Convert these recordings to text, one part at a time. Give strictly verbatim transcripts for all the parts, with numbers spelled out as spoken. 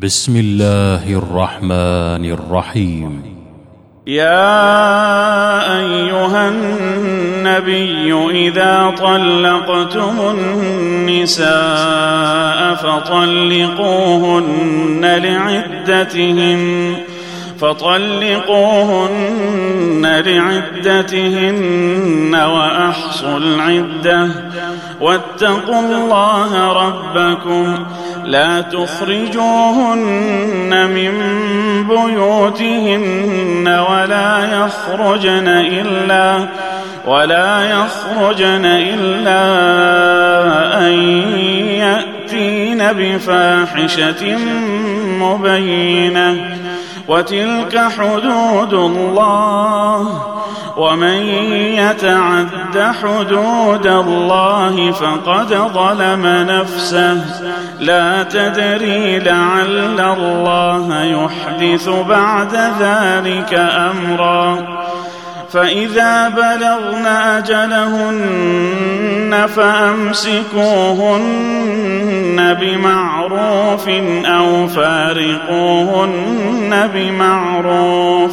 بسم الله الرحمن الرحيم. يا أيها النبي إذا طلقتم النساء فطلقوهن لعدتهن فطلقوهن لعدتهن وأحصوا العدة واتقوا الله ربكم لا تخرجوهن من بيوتهن ولا يخرجن إلا ولا يخرجن إلا أن يأتين بفاحشة مبينة وتلك حدود الله ومن يتعد حدود الله فقد ظلم نفسه لا تدري لعل الله يحدث بعد ذلك أمرا. فإذا بلغن أجلهن فأمسكوهن بمعروف أو فارقوهن بمعروف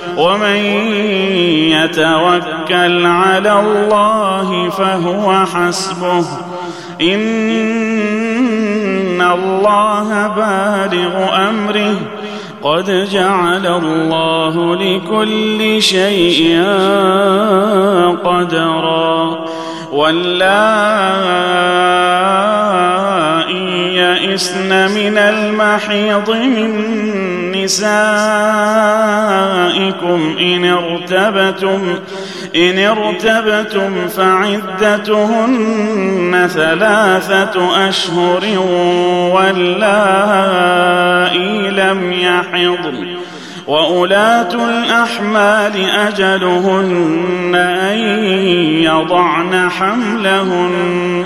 ومن يتوكل على الله فهو حسبه إن الله بالغ أمره قد جعل الله لكل شيء قدرا. واللائي يئسن من المحيض من نسائكم إن ارتبتم إن ارتبتم فعدتهن ثلاثة أشهر واللائي لم يحضن وأولات الأحمال أجلهن أن يضعن حملهن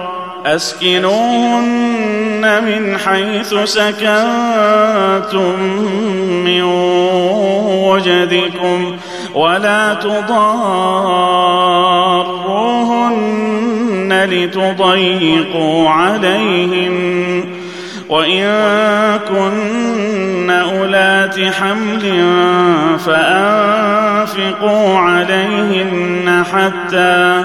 أسكنوهن من حيث سكنتم من وجدكم ولا تضاروهن لتضيقوا عليهم وإن كن أولات حمل فأنفقوا عليهن حتى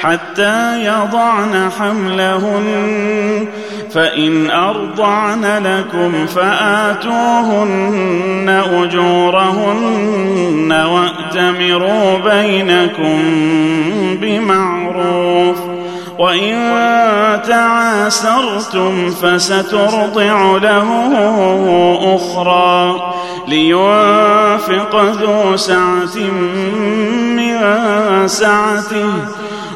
حتى يضعن حملهن فإن أرضعن لكم فآتوهن أجورهن وأتمروا بينكم بمعروف وإن تعاسرتم فسترضع له أخرى. لينفق ذو سعة من سعته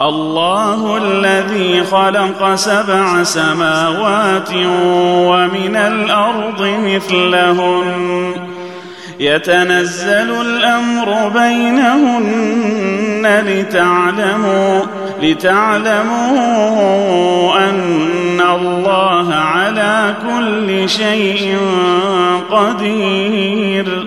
الله الذي خلق سبع سماوات ومن الأرض مثلهن يتنزل الأمر بينهن لتعلموا, لتعلموا أن الله على كل شيء قدير